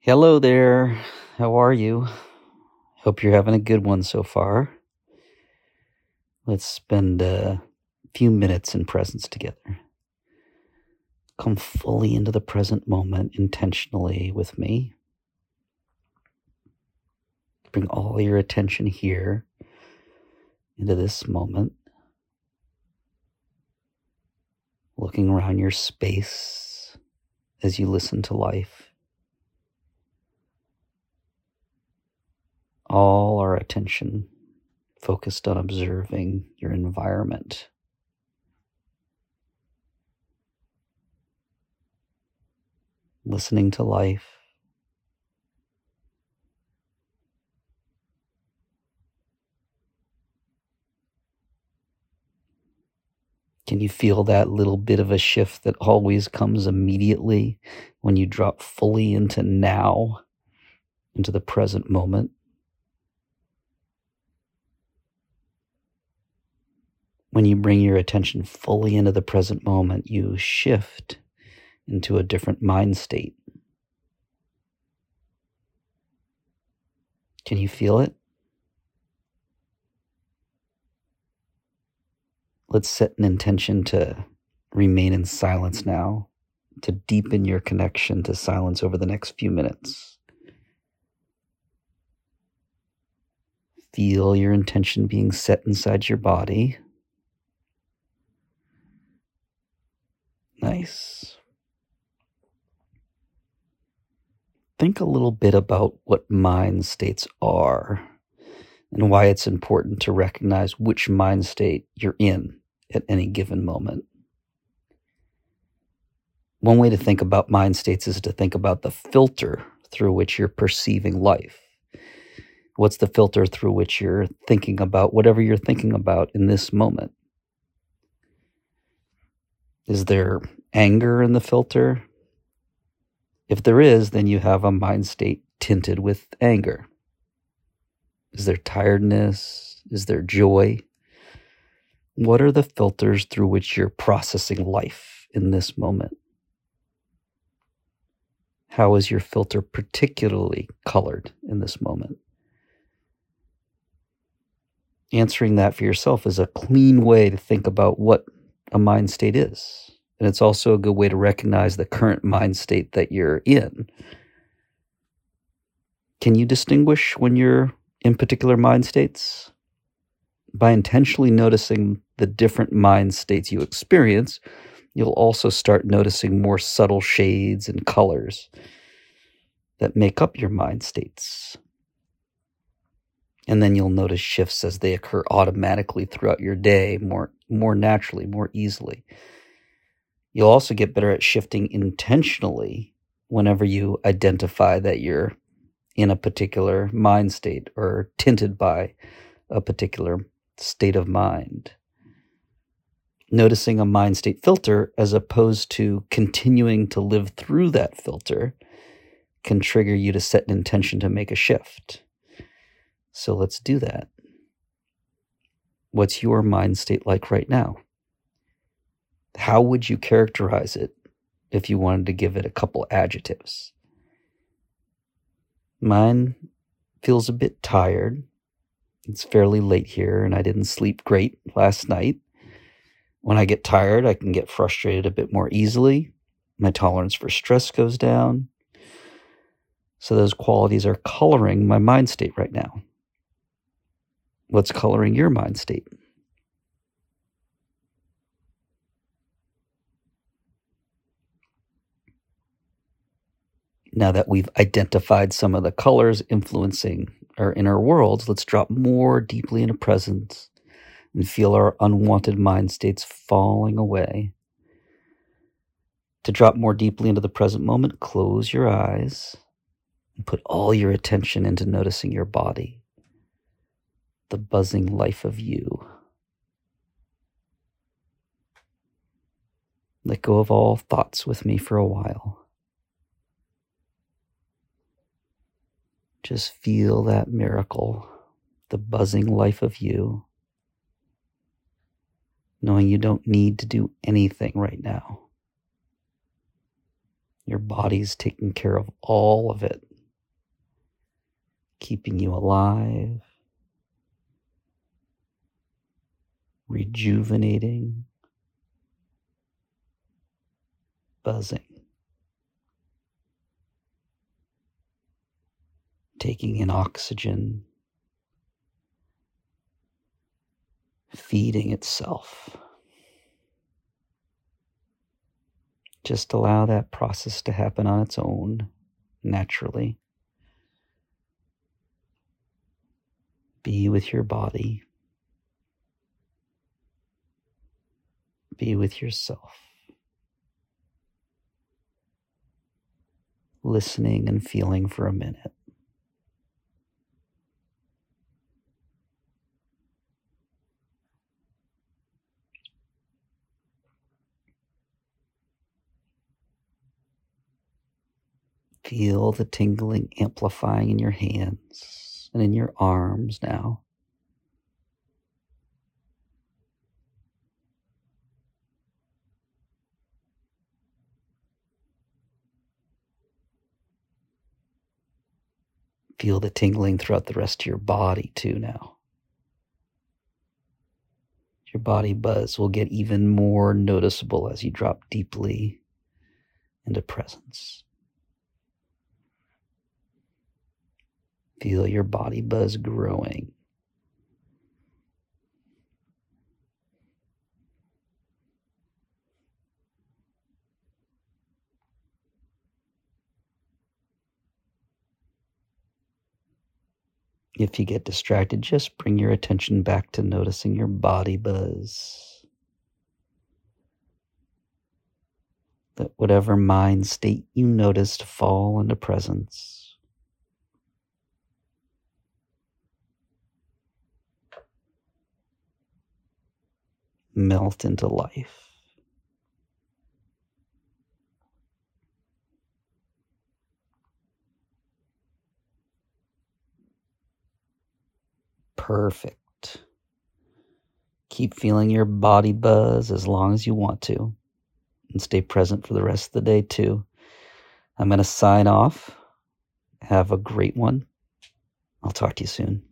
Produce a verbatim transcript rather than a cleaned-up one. Hello there, how are you? Hope you're having a good one so far. Let's spend a few minutes in presence together. Come fully into the present moment intentionally with me. Bring all your attention here into this moment. Looking around your space as you listen to life. All our attention focused on observing your environment. Listening to life. Can you feel that little bit of a shift that always comes immediately when you drop fully into now, into the present moment? When you bring your attention fully into the present moment, you shift into a different mind state. Can you feel it? Let's set an intention to remain in silence now, to deepen your connection to silence over the next few minutes. Feel your intention being set inside your body. Nice. Think a little bit about what mind states are and why it's important to recognize which mind state you're in at any given moment. One way to think about mind states is to think about the filter through which you're perceiving life. What's the filter through which you're thinking about whatever you're thinking about in this moment? Is there anger in the filter? If there is, then you have a mind state tinted with anger. Is there tiredness? Is there joy? What are the filters through which you're processing life in this moment? How is your filter particularly colored in this moment? Answering that for yourself is a clean way to think about what a mind state is. And it's also a good way to recognize the current mind state that you're in. Can you distinguish when you're in particular mind states? By intentionally noticing the different mind states you experience, you'll also start noticing more subtle shades and colors that make up your mind states. And then you'll notice shifts as they occur automatically throughout your day, more more naturally, more easily. You'll also get better at shifting intentionally whenever you identify that you're in a particular mind state or tinted by a particular state of mind. Noticing a mind state filter as opposed to continuing to live through that filter can trigger you to set an intention to make a shift. So let's do that. What's your mind state like right now? How would you characterize it if you wanted to give it a couple adjectives? Mine feels a bit tired. It's fairly late here and I didn't sleep great last night. When I get tired, I can get frustrated a bit more easily. My tolerance for stress goes down. So those qualities are coloring my mind state right now. What's coloring your mind state? Now that we've identified some of the colors influencing our inner worlds, let's drop more deeply into presence and feel our unwanted mind states falling away. To drop more deeply into the present moment, close your eyes and put all your attention into noticing your body. The buzzing life of you. Let go of all thoughts with me for a while. Just feel that miracle, the buzzing life of you, knowing you don't need to do anything right now. Your body's taking care of all of it. keeping you alive, rejuvenating, buzzing, taking in oxygen, feeding itself. Just allow that process to happen on its own, naturally. Be with your body. Be with yourself. Listening and feeling for a minute. Feel the tingling amplifying in your hands and in your arms now. Feel the tingling throughout the rest of your body too now. Your body buzz will get even more noticeable as you drop deeply into presence. Feel your body buzz growing. If you get distracted, just bring your attention back to noticing your body buzz. Let whatever mind state you noticed fall into presence. Melt into life. Perfect. Keep feeling your body buzz as long as you want to, and stay present for the rest of the day too. I'm going to sign off. Have a great one. I'll talk to you soon.